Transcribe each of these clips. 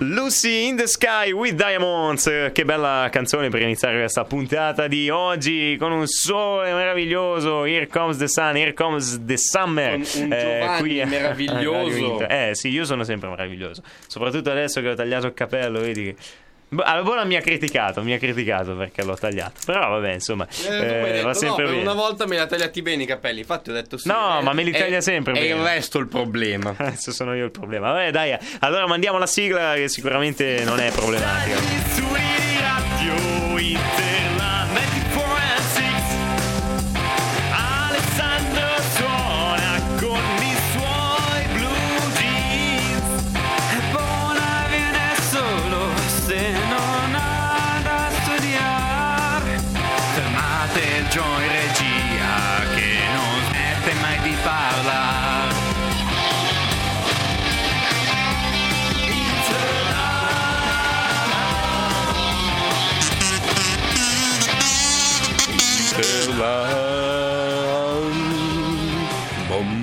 Lucy in the Sky with Diamonds. Che bella canzone per iniziare questa puntata di oggi, con un sole meraviglioso. Here comes the sun, here comes the summer. Un Giovanni qui meraviglioso. Sì, io sono sempre meraviglioso, soprattutto adesso che ho tagliato il capello, vedi che... Allora mi ha criticato perché l'ho tagliato. Però vabbè, insomma, detto, va sempre bene. Una volta me li ha tagliati bene i capelli, infatti ho detto sì. No, ma me li taglia sempre bene. E il resto il problema. Adesso sono io il problema. Vabbè, dai, allora mandiamo la sigla che sicuramente non è problematica. Radio Interland 24/6. Alessandro suona con i suoi blue jeans. E buona viene solo se non ha da studiare. Fermate il John in regia che non smette mai di parlare.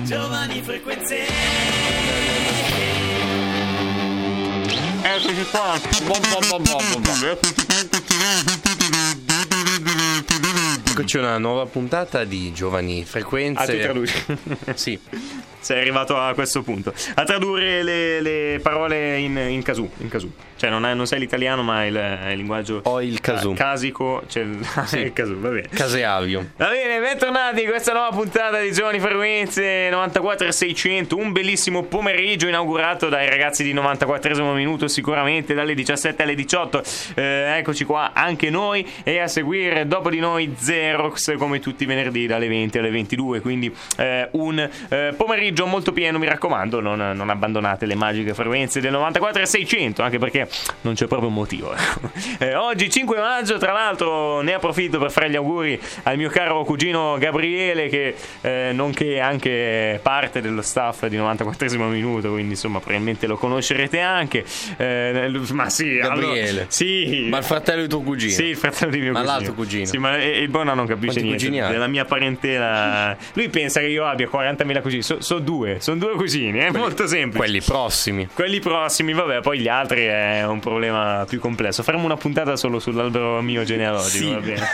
Giovani Frequenze. Eccoci qua. C'è una nuova puntata di Giovani Frequenze. Ah, ti traduci? Sì. Sei arrivato a questo punto a tradurre le parole in casù. Cioè non sai l'italiano, ma il linguaggio. Ho il casù. Casico. Cioè sì. Il casù, va bene. Caseavio. Va bene, bentornati in questa nuova puntata di Giovani Frequenze 94.600. Un bellissimo pomeriggio inaugurato dai ragazzi di 94esimo minuto, sicuramente dalle 17 alle 18. Eccoci qua anche noi. E a seguire dopo di noi Xerox, come tutti i venerdì dalle 20 alle 22. Quindi un pomeriggio molto pieno, mi raccomando, non abbandonate le magiche frequenze del 94 e 600, anche perché non c'è proprio motivo. Oggi 5 maggio, tra l'altro ne approfitto per fare gli auguri al mio caro cugino Gabriele, che nonché anche parte dello staff di 94esimo minuto, quindi insomma probabilmente lo conoscerete anche. Ma sì, Gabriele, allora, sì, ma il fratello di tuo cugino. Sì, il fratello di mio cugino. Ma l'altro cugino. Sì, ma il Bona non capisce niente della mia parentela. Lui pensa che io abbia 40.000 cugini. Sono due cugini, è molto semplice. Quelli prossimi, vabbè, poi gli altri è un problema più complesso. Faremo una puntata solo sull'albero mio genealogico, sì. Va bene.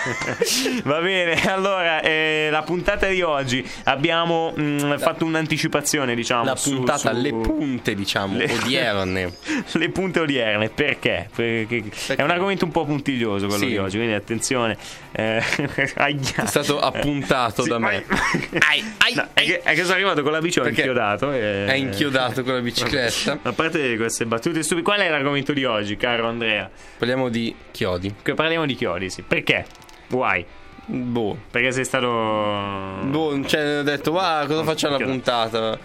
Va bene, allora la puntata di oggi abbiamo fatto un'anticipazione, diciamo. La puntata alle punte, diciamo, odierne. Le punte odierne, perché? È un argomento un po' puntiglioso quello di oggi, quindi attenzione. È stato appuntato da me. No, è che sono arrivato con la bici, ho inchiodato. È inchiodato con la bicicletta. A parte queste battute stupide, qual è l'argomento di oggi, caro Andrea? Parliamo di chiodi. Parliamo di chiodi, sì. Perché? Why? Boh. Perché sei stato... Boh, cioè ho detto, ma cosa faccio alla puntata?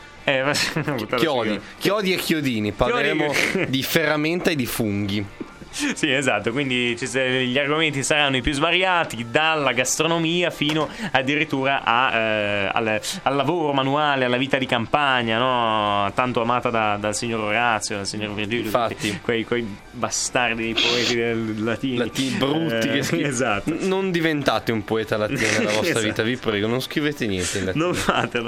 Chiodi e chiodini. Parleremo di ferramenta e di funghi. Sì, esatto, quindi gli argomenti saranno i più svariati, dalla gastronomia fino addirittura al lavoro manuale, alla vita di campagna, no? Tanto amata dal signor Orazio, dal signor Virgilio. Infatti quei bastardi dei poeti del latini brutti che scrivono. Esatto. Non diventate un poeta latino nella vostra vita, vi prego, non scrivete niente in latino.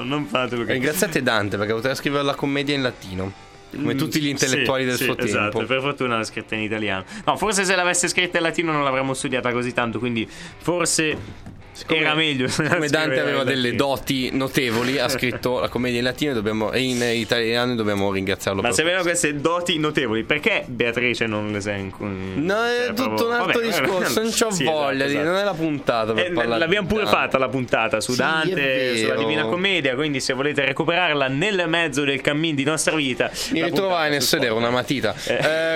Non fatelo. Ringraziate Dante, perché poteva scrivere la commedia in latino come tutti gli intellettuali del suo tempo. Esatto, per fortuna l'ha scritta in italiano. No, forse se l'avesse scritta in latino non l'avremmo studiata così tanto, quindi forse era meglio. Come Dante aveva delle doti notevoli, ha scritto la commedia in latino e in italiano, e dobbiamo ringraziarlo. Ma se avevano queste doti notevoli, perché Beatrice non le sei? No, è tutto proprio... un altro discorso. Non c'ho voglia, esatto. Non è la puntata per parlare. L'abbiamo pure fatta la puntata su Dante, sulla Divina Commedia. Quindi se volete recuperarla nel mezzo del cammin di nostra vita, mi ritrovai nel sedere una matita.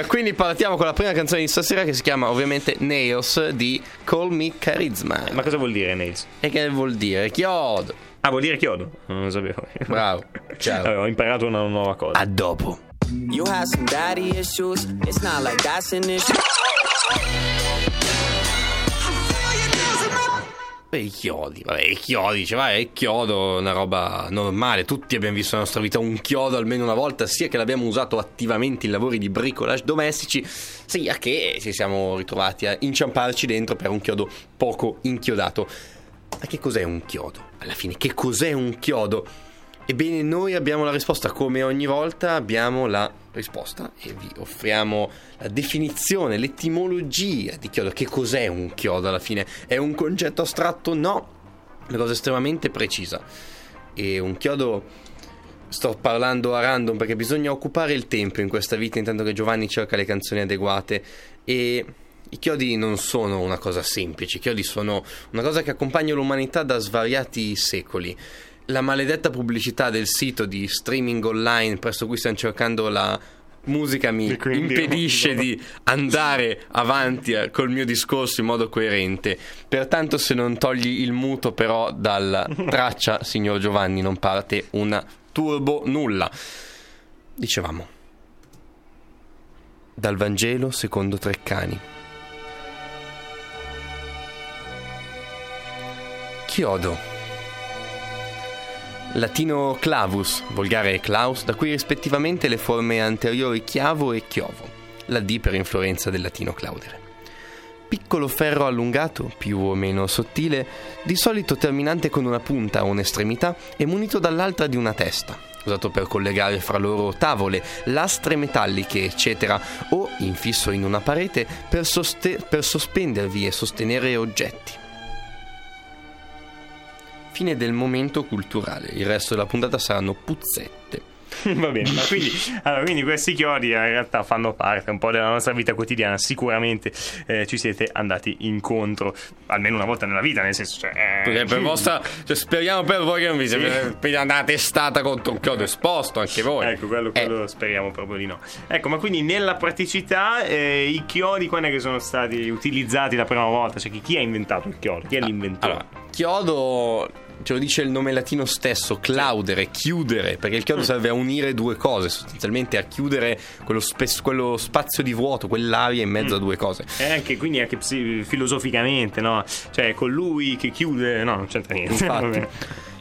Quindi partiamo con la prima canzone di stasera, che si chiama ovviamente Nails di Call Me Charisma. Ma cosa vuol dire? Nails. E che vuol dire? Chiodo. Ah, vuol dire chiodo? Non lo sapevo. Bravo. Ciao. Ho imparato una nuova cosa. A dopo. You have some daddy issues. It's not like that's an issue. I chiodi, vabbè, i chiodi, cioè, vai, il chiodo è una roba normale. Tutti abbiamo visto nella nostra vita un chiodo almeno una volta, sia che l'abbiamo usato attivamente in lavori di bricolage domestici, sia che ci siamo ritrovati a inciamparci dentro per un chiodo poco inchiodato. Ma che cos'è un chiodo? Alla fine, che cos'è un chiodo? Ebbene, noi abbiamo la risposta, come ogni volta abbiamo la risposta e vi offriamo la definizione, l'etimologia di chiodo. Che cos'è un chiodo alla fine? È un concetto astratto? No, una cosa estremamente precisa. E un chiodo, sto parlando a random perché bisogna occupare il tempo in questa vita intanto che Giovanni cerca le canzoni adeguate, e i chiodi non sono una cosa semplice, i chiodi sono una cosa che accompagna l'umanità da svariati secoli. La maledetta pubblicità del sito di streaming online presso cui stiamo cercando la musica mi impedisce di andare avanti col mio discorso in modo coerente, pertanto se non togli il muto però dalla traccia, signor Giovanni, non parte una turbo nulla. Dicevamo, dal Vangelo secondo Treccani. Chiodo, latino clavus, volgare claus, da cui rispettivamente le forme anteriori chiavo e chiovo, la D per influenza del latino claudere. Piccolo ferro allungato, più o meno sottile, di solito terminante con una punta o un'estremità e munito dall'altra di una testa, usato per collegare fra loro tavole, lastre metalliche, eccetera, o, infisso in una parete, per sospendervi e sostenere oggetti. Fine del momento culturale, il resto della puntata saranno puzzette. Va bene, ma quindi questi chiodi in realtà fanno parte un po' della nostra vita quotidiana. Sicuramente ci siete andati incontro almeno una volta nella vita, nel senso, cioè, per vostra, cioè, speriamo per voi che non vi siete andate stata contro un chiodo esposto anche voi. Ecco, quello speriamo proprio di no. Ecco, ma quindi nella praticità i chiodi quando è che sono stati utilizzati la prima volta? Cioè chi ha inventato il chiodo? Chi è l'inventore? Allora, chiodo, ce lo dice il nome latino stesso, claudere, chiudere, perché il chiodo serve a unire due cose, sostanzialmente a chiudere quello spazio di vuoto, quell'aria in mezzo a due cose. E anche, quindi anche filosoficamente, no? Cioè colui che chiude, no, non c'entra niente. Infatti,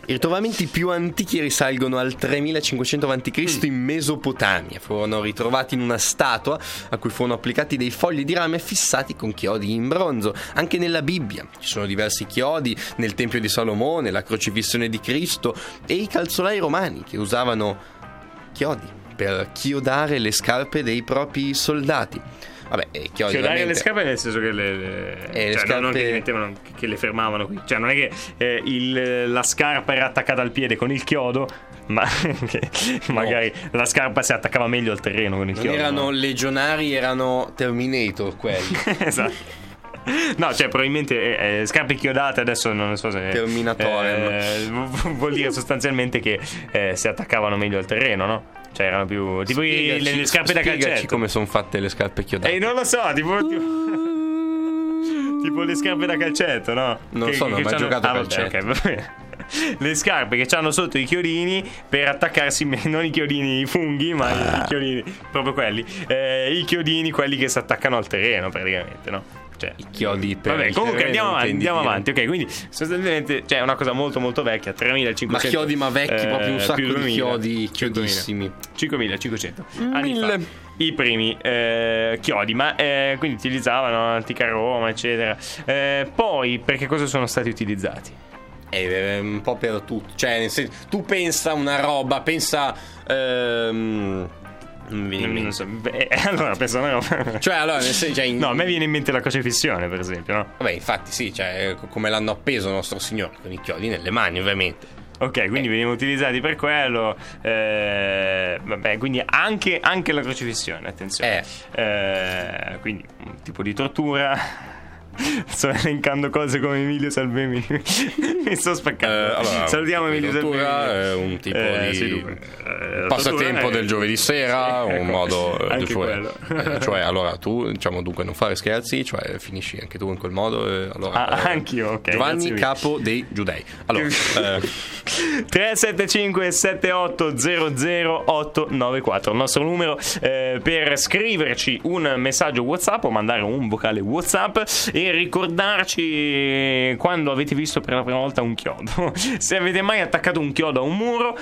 i ritrovamenti più antichi risalgono al 3500 a.C. in Mesopotamia. Furono ritrovati in una statua a cui furono applicati dei fogli di rame fissati con chiodi in bronzo. Anche nella Bibbia ci sono diversi chiodi, nel Tempio di Salomone, la crocifissione di Cristo e i calzolai romani che usavano chiodi per chiodare le scarpe dei propri soldati. Vabbè, chiodi veramente... le scarpe nel senso che le scarpe... non che le mettevano, che le fermavano qui. Cioè non è che la scarpa era attaccata al piede con il chiodo, ma magari no, la scarpa si attaccava meglio al terreno con il non chiodo. Erano legionari, erano Terminator quelli. Esatto. No, cioè probabilmente scarpe chiodate, adesso non so se Terminatore vuol dire sostanzialmente che si attaccavano meglio al terreno, no? Cioè erano più tipo le scarpe da calcetto. Come sono fatte le scarpe chiodate? Non lo so, tipo le scarpe da calcetto, no? Non lo so, non ho mai giocato a calcetto. Ok, va bene. Le scarpe che hanno sotto i chiodini per attaccarsi, non i chiodini funghi, ma i chiodini proprio quelli, i chiodini quelli che si attaccano al terreno praticamente, no? Cioè, i chiodi per... Vabbè, comunque andiamo avanti. Ok, quindi sostanzialmente cioè è una cosa molto molto vecchia, 3500. Ma chiodi, ma vecchi, proprio un sacco di 2000, chiodi chiodissimi. 5500 anni fa i primi chiodi, ma quindi utilizzavano antica Roma, eccetera. Poi perché cosa sono stati utilizzati? Un po' per tutto, cioè se tu pensa una roba, pensa non so. Beh, allora penso no. Cioè allora cioè, no, a me viene in mente la crocifissione per esempio, no? Vabbè, infatti sì, cioè come l'hanno appeso il nostro Signore con i chiodi nelle mani, ovviamente. Ok, quindi venivano utilizzati per quello. Vabbè, quindi anche la crocifissione, attenzione. Quindi un tipo di tortura. Sto elencando cose come Emilio Salvemini. Mi sto spaccando. Allora, salutiamo Emilio Salvemini. È un tipo di passatempo del giovedì sera, sì, un ecco, modo cioè allora tu diciamo dunque non fare scherzi, cioè finisci anche tu in quel modo. Allora, anch'io, ok. Giovanni, capo dei giudei. Allora 375 78 00 894, il nostro numero per scriverci un messaggio WhatsApp o mandare un vocale WhatsApp. e ricordarci quando avete visto per la prima volta un chiodo. Se avete mai attaccato un chiodo a un muro,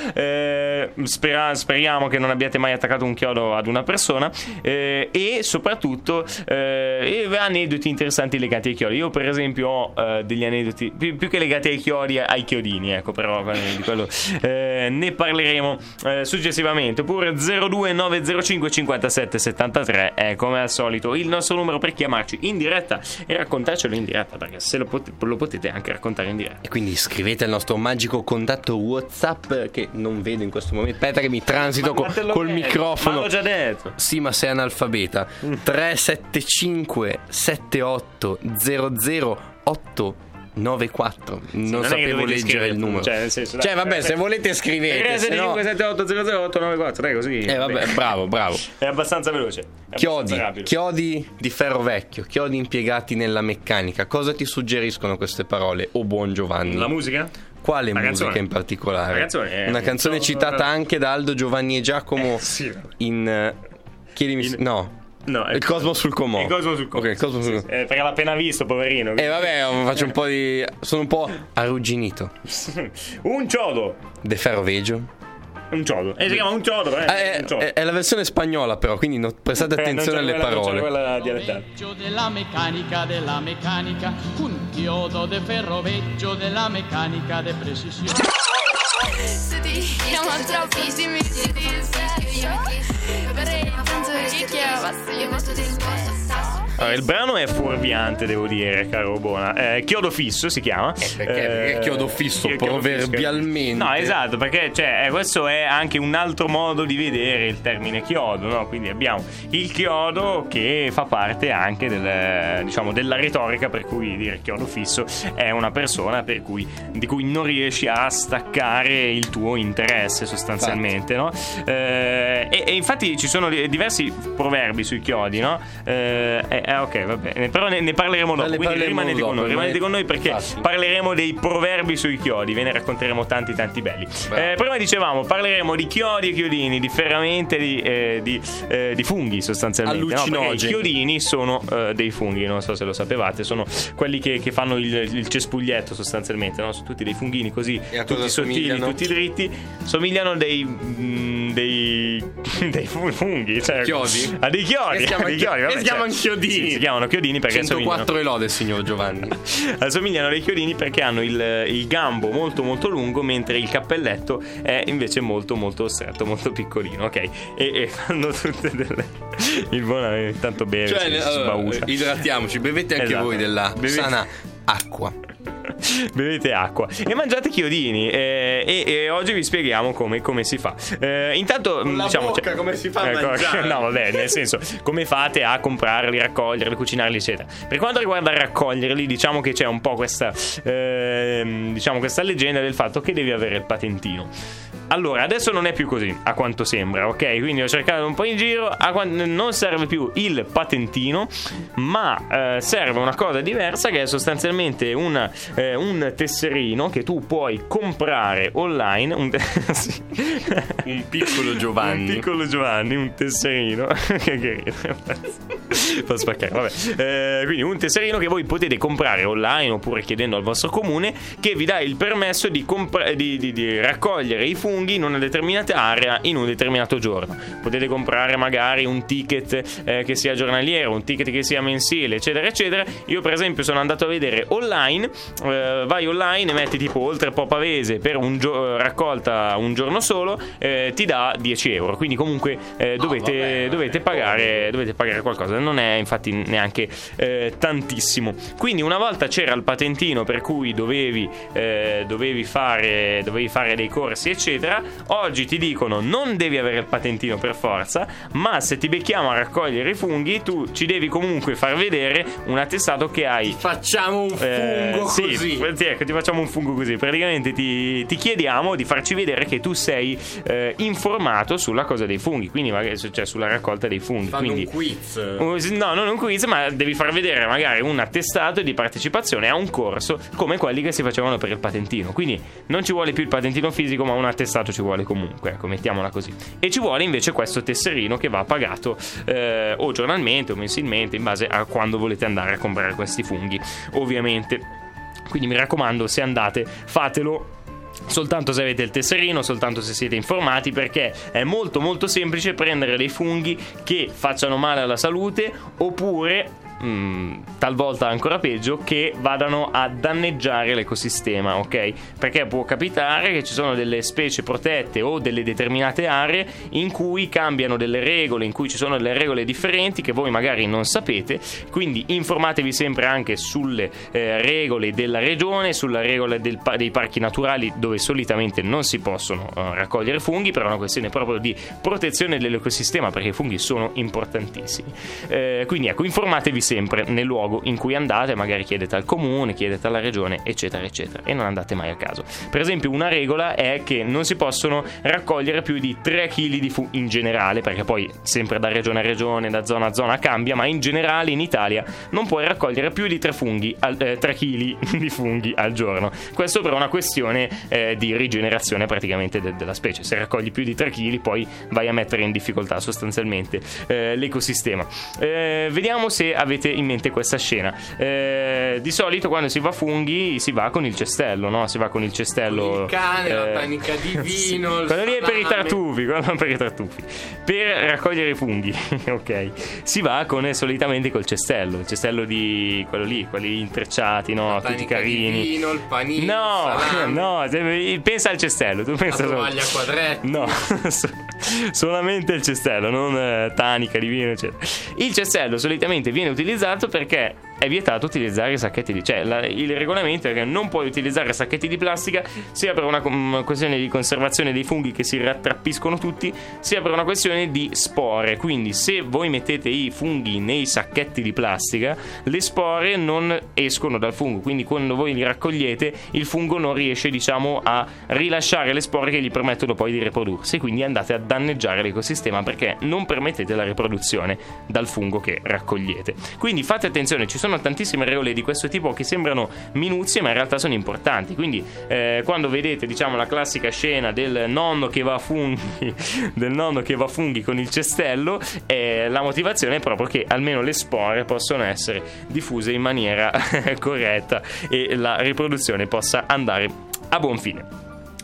speriamo che non abbiate mai attaccato un chiodo ad una persona, e soprattutto aneddoti interessanti legati ai chiodi. Io per esempio ho degli aneddoti più che legati ai chiodi, ai chiodini, ecco, però di quello ne parleremo successivamente. Oppure 02905 57 73, come al solito il nostro numero per chiamarci in diretta e raccontarcelo in diretta, perché se lo potete anche raccontare in diretta. E quindi iscrivete al nostro magico contatto WhatsApp, che non vedo in questo momento, aspetta che mi transito col microfono, ma l'ho già detto. Sì, ma sei analfabeta. 375 78 00 894. Non sapevo leggere il numero, cioè, nel senso, cioè vabbè, se volete scrivete, se no... 578 00894, dai, così vabbè, bravo, è abbastanza veloce, è chiodi abbastanza chiodi di ferro vecchio, chiodi impiegati nella meccanica. Cosa ti suggeriscono queste parole, o buon Giovanni? La musica? Quale la musica canzone in particolare? Una canzone citata anche da Aldo, Giovanni e Giacomo, sì, in Chiedimi No, il Cosmo sul Comò. Il Cosmo sul Comò, okay, sì. Perché l'ha appena visto, poverino. E vabbè, faccio un po' di... sono un po' arrugginito. Un chiodo de ferroveggio. Un chiodo. Si chiama un chiodo, un chiodo. È la versione spagnola però, quindi prestate attenzione alle parole. Quella dialettale. Della meccanica, un chiodo de ferroveggio della meccanica de precisione. Allora, il brano è fuorviante, devo dire, caro Bona. Chiodo fisso si chiama. Perché chiodo fisso proverbialmente? No, esatto, perché cioè, questo è anche un altro modo di vedere il termine chiodo, no? Quindi abbiamo il chiodo che fa parte anche della retorica, per cui dire chiodo fisso è una persona di cui non riesci a staccare il tuo interesse, sostanzialmente, no? E infatti ci sono diversi proverbi sui chiodi, no? Ok, vabbè, però ne parleremo dopo. Quindi rimanete con noi, perché parleremo dei proverbi sui chiodi, ve ne racconteremo tanti belli. Prima dicevamo, parleremo di chiodi e chiodini, di ferramente, di funghi sostanzialmente, no? Perché i chiodini sono dei funghi, non so se lo sapevate, sono quelli che fanno il cespuglietto sostanzialmente, no? Sono tutti dei funghini così, tutti sottili, tutti dritti, somigliano dei funghi, cioè, chiodi? A dei chiodi, si chiamano chiodini. Sì, si chiamano chiodini perché 104 e lode, signor Giovanni. Assomigliano ai chiodini perché hanno il gambo molto molto lungo, mentre il cappelletto è invece molto molto stretto, molto piccolino, ok? E fanno tutte delle... il buono è tanto beve, cioè, allora, idratiamoci, bevete anche voi della sana acqua. Bevete acqua e mangiate chiodini, e oggi vi spieghiamo come si fa. Intanto la diciamo bocca, cioè, come si fa a mangiare? No, vabbè, nel senso, come fate a comprarli, raccoglierli, cucinarli, eccetera. Per quanto riguarda raccoglierli, diciamo che c'è un po' questa questa leggenda del fatto che devi avere il patentino. Allora, adesso non è più così, a quanto sembra, ok? Quindi ho cercato un po' in giro, non serve più il patentino, ma serve una cosa diversa, che è sostanzialmente un tesserino che tu puoi comprare online. Un piccolo Giovanni. Un tesserino. Fa spaccare, vabbè. Quindi un tesserino che voi potete comprare online, oppure chiedendo al vostro comune, che vi dà il permesso di raccogliere i funghi in una determinata area in un determinato giorno. Potete comprare magari un ticket che sia giornaliero, un ticket che sia mensile, eccetera eccetera. Io per esempio sono andato a vedere online, vai online e metti tipo oltre Po Pavese per raccolta un giorno solo, ti dà €10, quindi comunque dovete pagare qualcosa, non è infatti neanche tantissimo. Quindi una volta c'era il patentino, per cui dovevi fare dei corsi eccetera. Oggi ti dicono non devi avere il patentino per forza, ma se ti becchiamo a raccogliere i funghi tu ci devi comunque far vedere un attestato che hai. Facciamo un fungo così. Sì, ecco, ti facciamo un fungo così. Praticamente ti chiediamo di farci vedere che tu sei informato sulla cosa dei funghi, quindi magari, cioè, sulla raccolta dei funghi. Fanno quindi un quiz. No, non un quiz, ma devi far vedere magari un attestato di partecipazione a un corso come quelli che si facevano per il patentino. Quindi non ci vuole più il patentino fisico, ma un attestato contratto ci vuole comunque, ecco, mettiamola così. E ci vuole invece questo tesserino che va pagato o giornalmente o mensilmente, in base a quando volete andare a comprare questi funghi, ovviamente. Quindi mi raccomando, se andate, fatelo soltanto se avete il tesserino, soltanto se siete informati, perché è molto molto semplice prendere dei funghi che facciano male alla salute, oppure talvolta ancora peggio, che vadano a danneggiare l'ecosistema, ok? Perché può capitare che ci sono delle specie protette o delle determinate aree in cui cambiano delle regole, in cui ci sono delle regole differenti che voi magari non sapete, quindi informatevi sempre anche sulle regole della regione, sulla regola dei parchi naturali, dove solitamente non si possono raccogliere funghi per una questione proprio di protezione dell'ecosistema, perché i funghi sono importantissimi, quindi ecco, informatevi sempre nel luogo in cui andate, magari chiedete al comune, chiedete alla regione, eccetera eccetera, e non andate mai a caso. Per esempio, una regola è che non si possono raccogliere più di 3 kg di funghi in generale, perché poi sempre da regione a regione, da zona a zona cambia, ma in generale in Italia non puoi raccogliere più di 3 kg di funghi al giorno. Questo per una questione di rigenerazione praticamente della specie. Se raccogli più di 3 kg poi vai a mettere in difficoltà sostanzialmente l'ecosistema. Vediamo se avete in mente questa scena. Di solito quando si va a funghi si va con il cestello, no? Si va con il cestello, il cane, la tanica di vino, sì. Quello lì è per i tartufi, per raccogliere i funghi. Ok, si va con solitamente col cestello, il cestello di quello lì, quelli intrecciati, no? La tutti carini, di vino, il panino, no, pensa al cestello, tu pensa la tovaglia quadretti, no? Solamente il cestello, non tanica di vino, eccetera. Il cestello solitamente viene utilizzato perché è vietato utilizzare i sacchetti di, cioè il regolamento è che non puoi utilizzare sacchetti di plastica, sia per una questione di conservazione dei funghi che si rattrappiscono tutti, sia per una questione di spore. Quindi se voi mettete i funghi nei sacchetti di plastica, le spore non escono dal fungo, quindi quando voi li raccogliete il fungo non riesce, diciamo, a rilasciare le spore che gli permettono poi di riprodursi, quindi andate a danneggiare l'ecosistema perché non permettete la riproduzione dal fungo che raccogliete. Quindi fate attenzione, ci sono tantissime regole di questo tipo che sembrano minuzie ma in realtà sono importanti. Quindi quando vedete, diciamo, la classica scena del nonno che va a funghi con il cestello, la motivazione è proprio che almeno le spore possono essere diffuse in maniera corretta e la riproduzione possa andare a buon fine.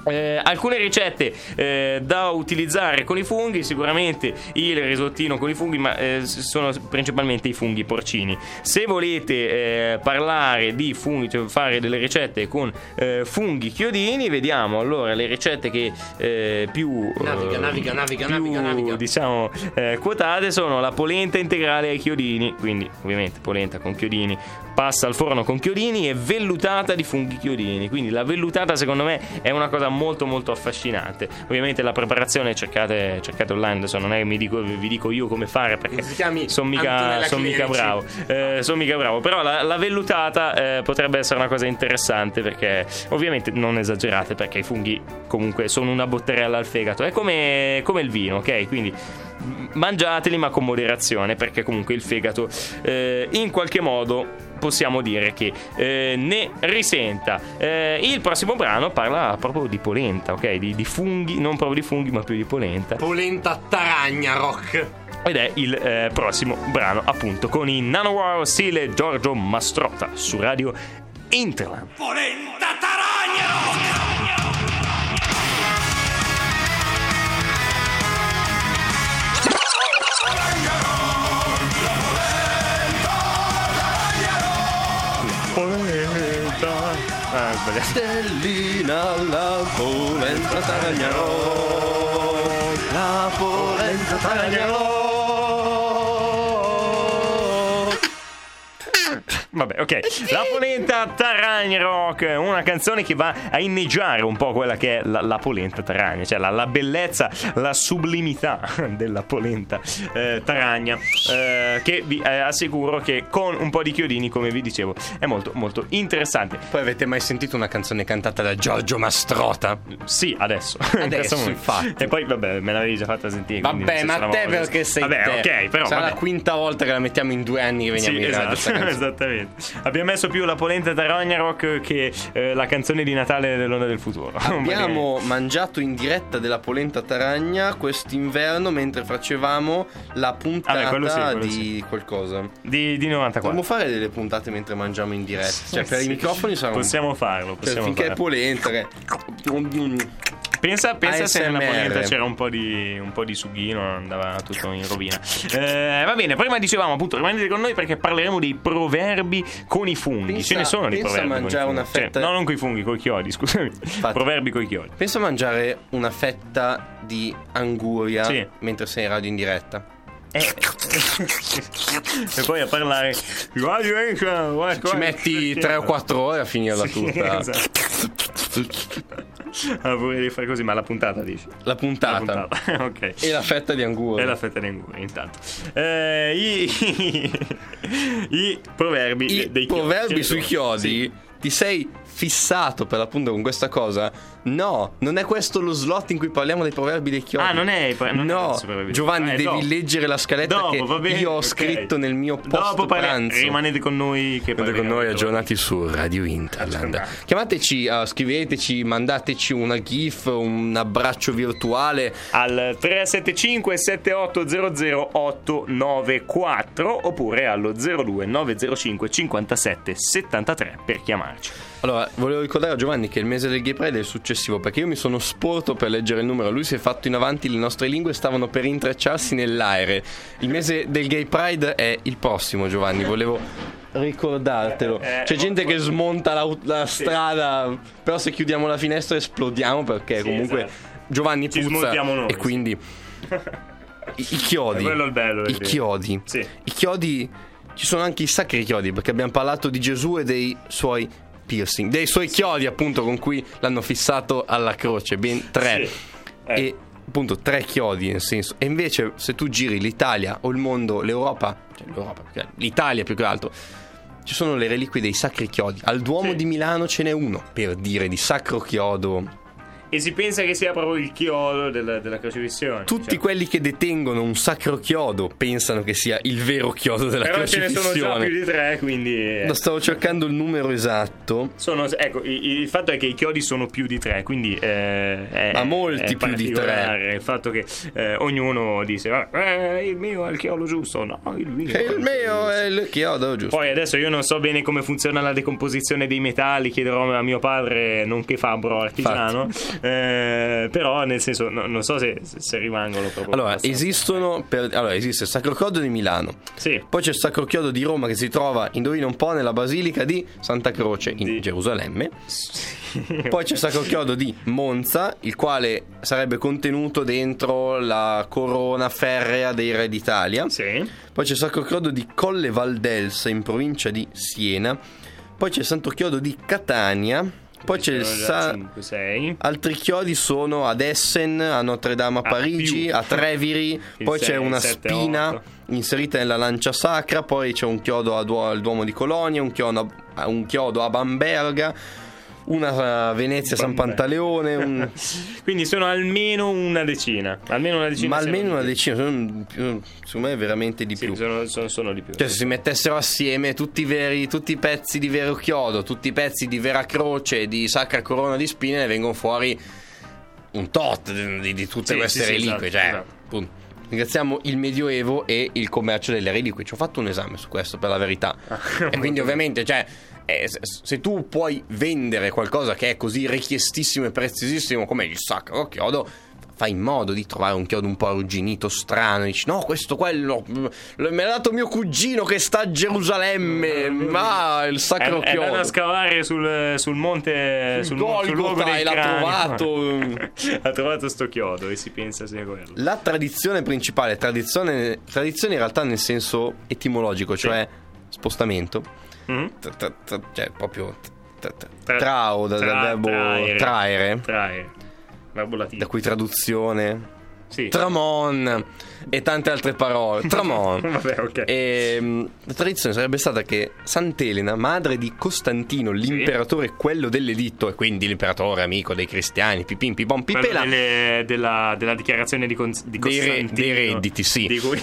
Alcune ricette da utilizzare con i funghi, sicuramente il risottino con i funghi, ma sono principalmente i funghi porcini. Se volete parlare di funghi, cioè fare delle ricette con funghi chiodini, vediamo allora le ricette che più naviga, diciamo, quotate sono la polenta integrale ai chiodini, quindi ovviamente polenta con chiodini, pasta al forno con chiodini e vellutata di funghi chiodini. Quindi la vellutata secondo me è una cosa molto molto affascinante. Ovviamente la preparazione cercate online, adesso non è che vi dico io come fare perché sono mica bravo, però la vellutata potrebbe essere una cosa interessante, perché ovviamente non esagerate, perché i funghi comunque sono una botterella al fegato, è come il vino, ok? Quindi mangiateli ma con moderazione, perché comunque il fegato in qualche modo possiamo dire che ne risenta. Il prossimo brano parla proprio di polenta, ok? Di funghi, non proprio di funghi ma più di polenta. Polenta taragna rock. Ed è il prossimo brano, appunto, con i Nanowar of Steel e Giorgio Mastrota su Radio Interland. Polenta taragna rock! Stellina alla polenta Taragnarò, la polenta Taragnarò. Vabbè, ok. La polenta Taragna Rock, una canzone che va a inneggiare un po' quella che è la polenta Taragna, cioè la bellezza, la sublimità della polenta Taragna, che vi assicuro che con un po' di chiodini, come vi dicevo, è molto molto interessante. Poi avete mai sentito una canzone cantata da Giorgio Mastrota? Sì, adesso infatti. E poi vabbè, me l'avevi già fatta sentire. Vabbè, ma te perché sei, vabbè, te. Ok, però sarà la quinta volta che la mettiamo in 2 anni che veniamo, sì, in radio, esatto, esattamente. Abbiamo messo più la polenta da Ragnarok che la canzone di Natale dell'Onda del Futuro. Abbiamo mangiato in diretta della polenta taragna quest'inverno mentre facevamo la puntata qualcosa di 94. Potremmo fare delle puntate mentre mangiamo in diretta, cioè per i microfoni sarà possiamo farlo finché è polenta. Pensa se nella polenta c'era un po' di sughino, andava tutto in rovina. Va bene, prima dicevamo appunto rimanete con noi perché parleremo dei proverbi con i funghi. Ce ne sono dei proverbi. Pensa a mangiare una fetta, cioè, no, non coi funghi, coi chiodi, scusami. Proverbi coi chiodi. Pensa a mangiare una fetta di anguria mentre sei in radio in diretta. E poi a parlare ci metti 3 o 4 ore a finirla tutta. Esatto. Vorrei fare così, ma la puntata dici? La puntata. Okay. E la fetta di anguria. Intanto i proverbi dei chiodi. I proverbi sui chiodi? Sì. Ti sei fissato per l'appunto con questa cosa? No, non è questo lo slot in cui parliamo dei proverbi dei chiodi. Ah, non è no, Giovanni, devi leggere la scaletta dopo, che io ho scritto nel mio post pranzo. Rimanete con noi che parliamo. Rimanete con noi aggiornati su Radio Interland. Chiamateci, scriveteci, mandateci una gif, un abbraccio virtuale al 375 7800 894 oppure allo 02 905 57 73 per chiamarci. Allora, volevo ricordare a Giovanni che il mese del Gay Pride è il successivo, perché io mi sono sporto per leggere il numero, lui si è fatto in avanti, le nostre lingue stavano per intrecciarsi nell'aereo. Il mese del Gay Pride è il prossimo, Giovanni, volevo ricordartelo. C'è gente che smonta la strada, però se chiudiamo la finestra esplodiamo, perché comunque Giovanni puzza noi, e quindi i chiodi, quello è il bello, i chiodi, i chiodi, ci sono anche i sacri chiodi, perché abbiamo parlato di Gesù e dei suoi piercing, dei suoi chiodi appunto con cui l'hanno fissato alla croce, ben 3 e appunto 3 chiodi nel senso. E invece se tu giri l'Italia o il mondo, l'Europa, perché l'Italia più che altro, ci sono le reliquie dei sacri chiodi. Al Duomo di Milano ce n'è uno, per dire, di sacro chiodo. E si pensa che sia proprio il chiodo della crocifissione. Tutti quelli che detengono un sacro chiodo pensano che sia il vero chiodo della crocifissione. Però ce ne sono già più di 3, quindi no, stavo cercando il numero esatto. Ecco, il fatto è che i chiodi sono più di 3, quindi ma molti più di 3. Il fatto che ognuno dice il mio è il chiodo giusto. No, il mio è il chiodo giusto. Poi adesso io non so bene come funziona la decomposizione dei metalli, chiederò a mio padre, nonché fabbro artigiano. Però nel senso non so se rimangono proprio. Allora esistono esiste il Sacro Chiodo di Milano, poi c'è il Sacro Chiodo di Roma, che si trova, indovina un po', nella Basilica di Santa Croce in Gerusalemme. Poi c'è il Sacro Chiodo di Monza, il quale sarebbe contenuto dentro la corona ferrea dei re d'Italia. Poi c'è il Sacro Chiodo di Colle Valdelsa in provincia di Siena. Poi c'è il Santo Chiodo di Catania. Poi c'è il 5, altri chiodi sono ad Essen, a Notre Dame a Parigi, a Treviri, poi 6, c'è una 7, spina 8. Inserita nella lancia sacra, poi c'è un chiodo al Duomo di Colonia, un chiodo a Bamberga, una a Venezia, San Pantaleone, quindi sono almeno una decina, secondo me è veramente di più. Sono di più. Cioè se si mettessero assieme tutti i pezzi di vero chiodo, tutti i pezzi di vera croce, di sacra corona di spine, ne vengono fuori un tot di tutte queste reliquie, esatto. Ringraziamo il Medioevo e il commercio delle reliquie. Ci ho fatto un esame su questo, per la verità. E quindi ovviamente se tu puoi vendere qualcosa che è così richiestissimo e preziosissimo come il sacro chiodo, fai in modo di trovare un chiodo un po' arrugginito, strano, e dici no, quello me l'ha dato mio cugino che sta a Gerusalemme, ma il sacro chiodo è andato a scavare sul monte, sul Golgotha, e l'ha trovato sto chiodo, e si pensa sia quello. La tradizione principale, tradizione in realtà nel senso etimologico, cioè spostamento, cioè proprio trao dal verbo traere, da cui traduzione sì. Tramon e tante altre parole. Tramon. Vabbè, okay. E la tradizione sarebbe stata che Sant'Elena, madre di Costantino, l'imperatore, sì, quello dell'editto, e quindi l'imperatore amico dei cristiani, pipim pipom pipela, della dichiarazione di Costantino dei redditi, sì, di cui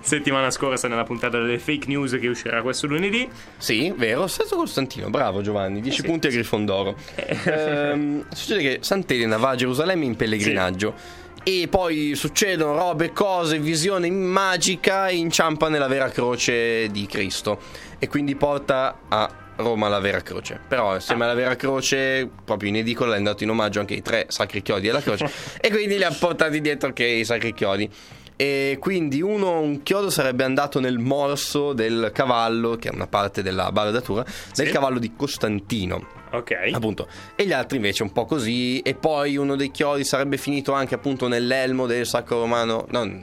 settimana scorsa nella puntata delle fake news che uscirà questo lunedì. Sì, vero, stesso Costantino, bravo Giovanni, 10 sì, punti a Grifondoro. Succede che Sant'Elena va a Gerusalemme in pellegrinaggio, sì. E poi succedono robe, cose, visione magica, e inciampa nella vera croce di Cristo. E quindi porta a Roma la vera croce. Però insieme alla vera croce, proprio in edicola, è andato in omaggio anche i tre sacri chiodi della croce. E quindi li ha portati dietro anche i sacri chiodi. E quindi un chiodo sarebbe andato nel morso del cavallo, che è una parte della baldatura, sì, del cavallo di Costantino. Ok, appunto. E gli altri invece un po' così. E poi uno dei chiodi sarebbe finito anche appunto nell'elmo del sacro romano, no,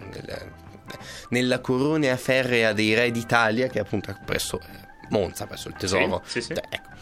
nella corona ferrea dei re d'Italia, che è appunto presso Monza, presso il tesoro, sì, sì, sì. Ecco.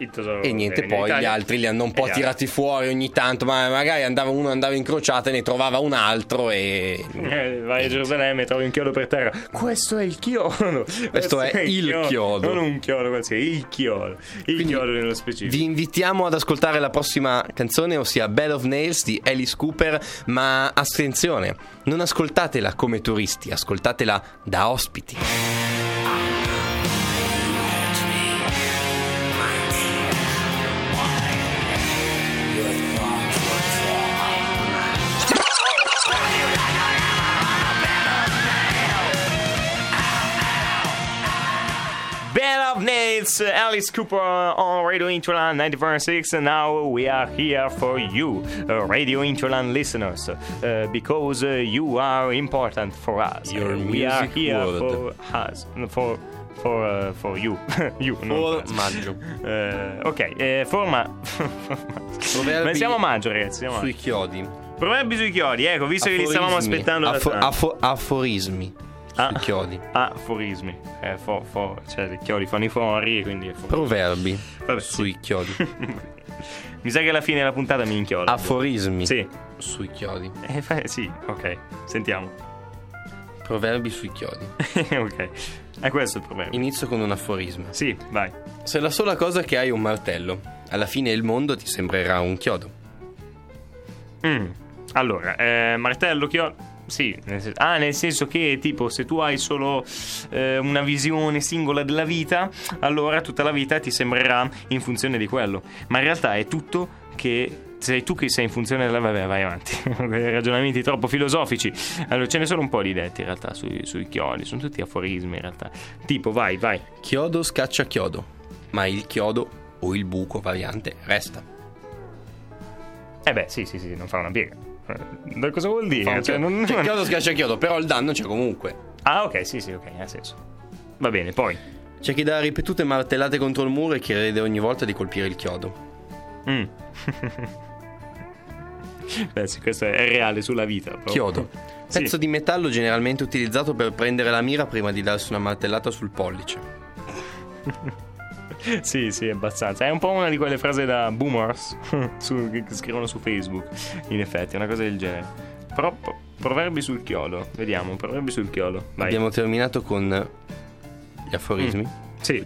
Il tesoro. E niente, poi gli altri li hanno un po' tirati fuori ogni tanto. Ma magari andava in crociata e ne trovava un altro. E vai a Gerusalemme e trovi un chiodo per terra. Questo è il chiodo. Questo è il chiodo. Non un chiodo, questo è il chiodo. Il chiodo nello specifico. Vi invitiamo ad ascoltare la prossima canzone, ossia Bed of Nails di Alice Cooper. Ma attenzione, non ascoltatela come turisti, ascoltatela da ospiti. It's Alice Cooper on Radio Interland 90.6, and now we are here for you, Radio Interland listeners, because you are important for us. Your we music are here world. For us, for you, you. For Maggio. Ok, for ma siamo a Maggio, ragazzi. Siamo sui chiodi. Proverbi sui chiodi, ecco, visto aforismi, che li stavamo aspettando. Aforismi. Chiodi. Aforismi. Cioè i chiodi fanno i fori, quindi aforismi. Proverbi. Vabbè, sui sì, chiodi. Mi sa che alla fine della puntata mi inchiodo. Aforismi. Sì. Sui chiodi. Sì, ok. Sentiamo. Proverbi sui chiodi. Ok. È questo il proverbio. Inizio con un aforisma. Sì, vai. Se la sola cosa che hai è un martello, alla fine il mondo ti sembrerà un chiodo. Allora, martello, chiodo. Sì, nel senso che tipo se tu hai solo una visione singola della vita, allora tutta la vita ti sembrerà in funzione di quello. Ma in realtà è tutto che sei tu che sei in funzione della... Vabbè, vai avanti. Ragionamenti troppo filosofici. Allora, ce ne sono un po' di detti in realtà sui chiodi. Sono tutti aforismi in realtà. Tipo, vai. Chiodo scaccia chiodo, ma il chiodo o il buco variante resta. Sì, non fa una piega. Da cosa vuol dire? Cioè, non... Chiodo schiaccia chiodo, però il danno c'è comunque. Ok, sì, ok, ha senso. Va bene, poi c'è chi dà ripetute martellate contro il muro e chi crede ogni volta di colpire il chiodo. Beh sì, questo è reale sulla vita proprio. Chiodo, pezzo di metallo generalmente utilizzato per prendere la mira prima di darsi una martellata sul pollice. Sì, abbastanza. È un po' una di quelle frasi da boomers che scrivono su Facebook. In effetti, è una cosa del genere. Però proverbi sul chiodo. Vediamo, proverbi sul chiodo. Vai. Abbiamo terminato con gli aforismi. Sì.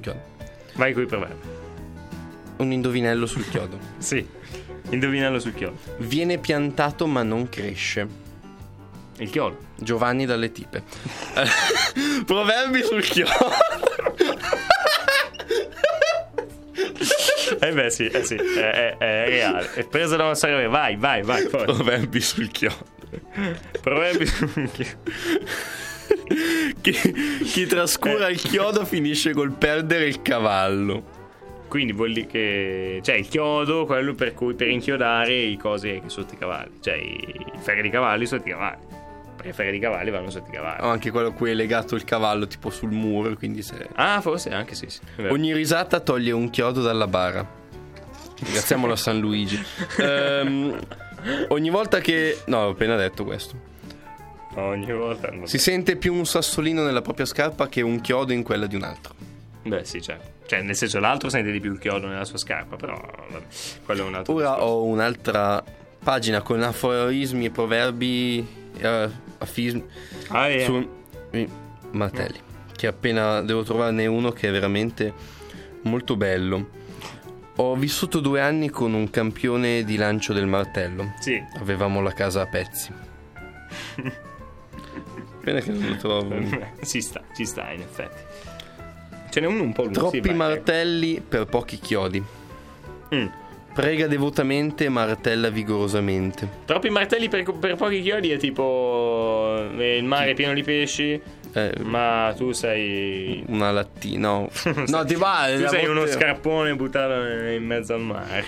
Vai coi proverbi. Un indovinello sul chiodo. Sì. Indovinello sul chiodo. Viene piantato ma non cresce. Il chiodo. Giovanni dalle tipe. Proverbi sul chiodo. Sì, è reale. È preso da una storia vera. Vai. Proverbi sul chiodo. Proverbi sul chiodo. Chi trascura il chiodo finisce col perdere il cavallo. Quindi vuol dire che cioè il chiodo, quello per cui per inchiodare i cose che sotto i cavalli, cioè i ferri di cavalli sotto i cavalli. Perché ferri di cavalli vanno sotto i cavalli. Anche quello a cui è legato il cavallo, tipo sul muro, quindi se... forse anche sì. Ogni risata toglie un chiodo dalla bara. Ringraziamolo a San Luigi. Ogni volta che... No, ho appena detto questo. Ogni volta si sente più un sassolino nella propria scarpa che un chiodo in quella di un altro. Beh sì, certo. Cioè nel senso l'altro sente di più il chiodo nella sua scarpa. Però vabbè, quello è un altro. Ora discorso. Ho un'altra pagina con aforismi e proverbi afismi su martelli, che appena devo trovarne uno che è veramente molto bello. Ho vissuto 2 anni con un campione di lancio del martello. Sì. Avevamo la casa a pezzi. Pena che non lo trovo. Ci sta in effetti. Ce n'è uno un po' lungo. Troppi martelli per pochi chiodi. Prega devotamente, martella vigorosamente. Troppi martelli per pochi chiodi è tipo il mare è pieno di pesci, ma tu sei una lattina. No, no, ti vale. Tu sei uno scarpone buttato in mezzo al mare.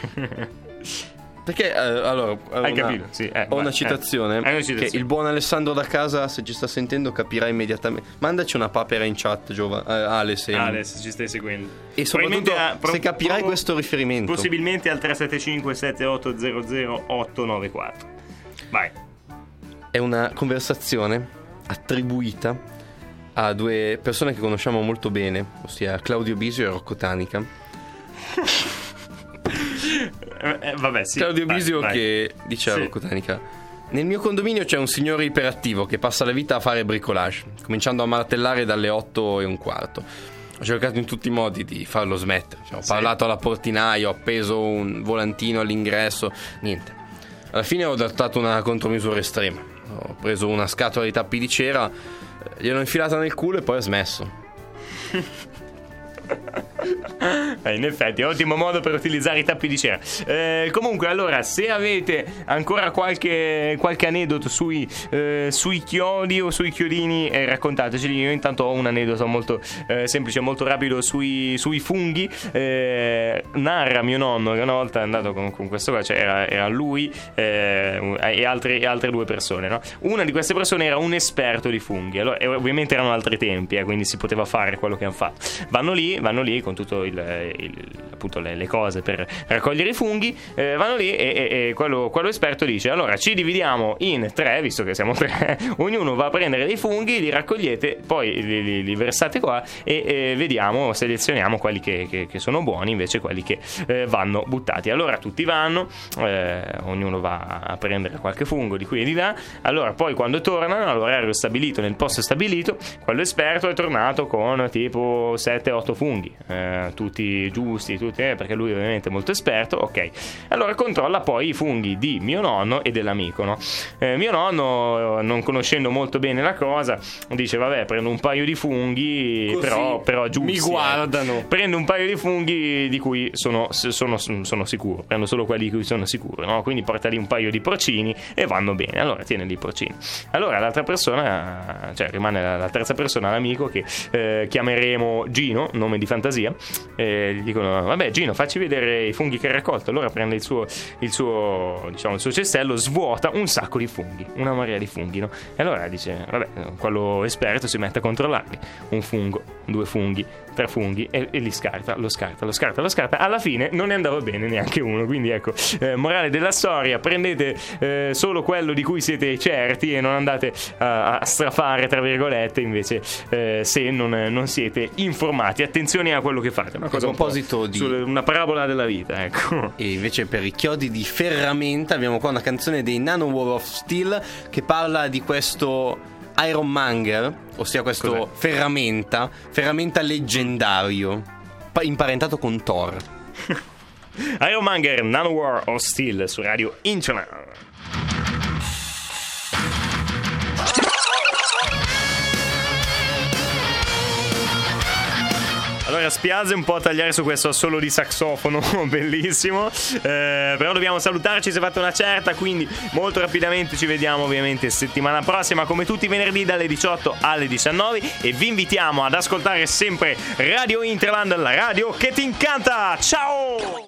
Perché allora hai capito? Sì, ho una citazione, una citazione che il buon Alessandro da casa, se ci sta sentendo, capirà immediatamente. Mandaci una papera in chat, Ale, se ci stai seguendo. E soprattutto se capirai questo riferimento, possibilmente al 375-7800-894. Vai. È una conversazione attribuita a 2 persone che conosciamo molto bene, ossia Claudio Bisio e Rocco Tanica. Vabbè, sì, Claudio Bisio che dice a Rocco Tanica: nel mio condominio c'è un signore iperattivo che passa la vita a fare bricolage, cominciando a martellare dalle 8:15. Ho cercato in tutti i modi di farlo smettere, cioè, ho parlato alla portinaia, ho appeso un volantino all'ingresso, niente. Alla fine ho adottato una contromisura estrema. Ho preso una scatola di tappi di cera, gliel'ho infilata nel culo e poi ho smesso. In effetti è ottimo modo per utilizzare i tappi di cera. Comunque, allora, se avete ancora qualche aneddoto sui chiodi o sui chiodini, raccontateceli. Io intanto ho un aneddoto molto semplice, molto rapido sui funghi. Narra mio nonno che una volta è andato con questo qua, cioè era lui e altre 2 persone, no? Una di queste persone era un esperto di funghi, allora, e ovviamente erano altri tempi, quindi si poteva fare quello che hanno fatto. Vanno lì con tutto appunto le cose per raccogliere i funghi, vanno lì e quello esperto dice: allora ci dividiamo in 3, visto che siamo 3, ognuno va a prendere dei funghi, li raccogliete, poi li versate qua e vediamo, selezioniamo quelli che sono buoni, invece quelli che vanno buttati. Allora tutti vanno, ognuno va a prendere qualche fungo di qui e di là. Allora poi quando tornano all'orario stabilito, nel posto stabilito, quello esperto è tornato con tipo 7-8 funghi, tutti giusti, perché lui ovviamente è molto esperto. Ok, allora controlla poi i funghi di mio nonno e dell'amico, no? Mio nonno, non conoscendo molto bene la cosa, dice: vabbè, prendo un paio di funghi così, però giusti, mi guardano. Prendo un paio di funghi di cui sono sicuro, prendo solo quelli di cui sono sicuro, no? Quindi porta lì un paio di porcini e vanno bene. Allora tiene lì i porcini. Allora l'altra persona, cioè rimane la terza persona, l'amico, che chiameremo Gino, nome di fantasia. Gli dicono: vabbè Gino, facci vedere i funghi che hai raccolto. Allora prende il suo cestello, svuota un sacco di funghi, una marea di funghi, no? E allora dice: vabbè, quello esperto si mette a controllarli, un fungo, 2 funghi, 3 funghi, e li scarta, lo scarta. Alla fine non ne andava bene neanche uno. Quindi ecco, morale della storia: prendete solo quello di cui siete certi e non andate a strafare, tra virgolette, invece se non siete informati. Attenzione a quello che fate. Una cosa, a proposito, un po' una parabola della vita, ecco. E invece per i chiodi di ferramenta abbiamo qua una canzone dei Nanowar of Steel che parla di questo Ironmonger, ossia questo ferramenta leggendario imparentato con Thor. Ironmonger, Nanowar of Steel, su Radio Interland. Allora, spiace un po' a tagliare su questo assolo di saxofono bellissimo, però dobbiamo salutarci, si è fatta una certa, quindi molto rapidamente ci vediamo ovviamente settimana prossima, come tutti i venerdì dalle 18 alle 19, e vi invitiamo ad ascoltare sempre Radio Interland, la radio che ti incanta. Ciao!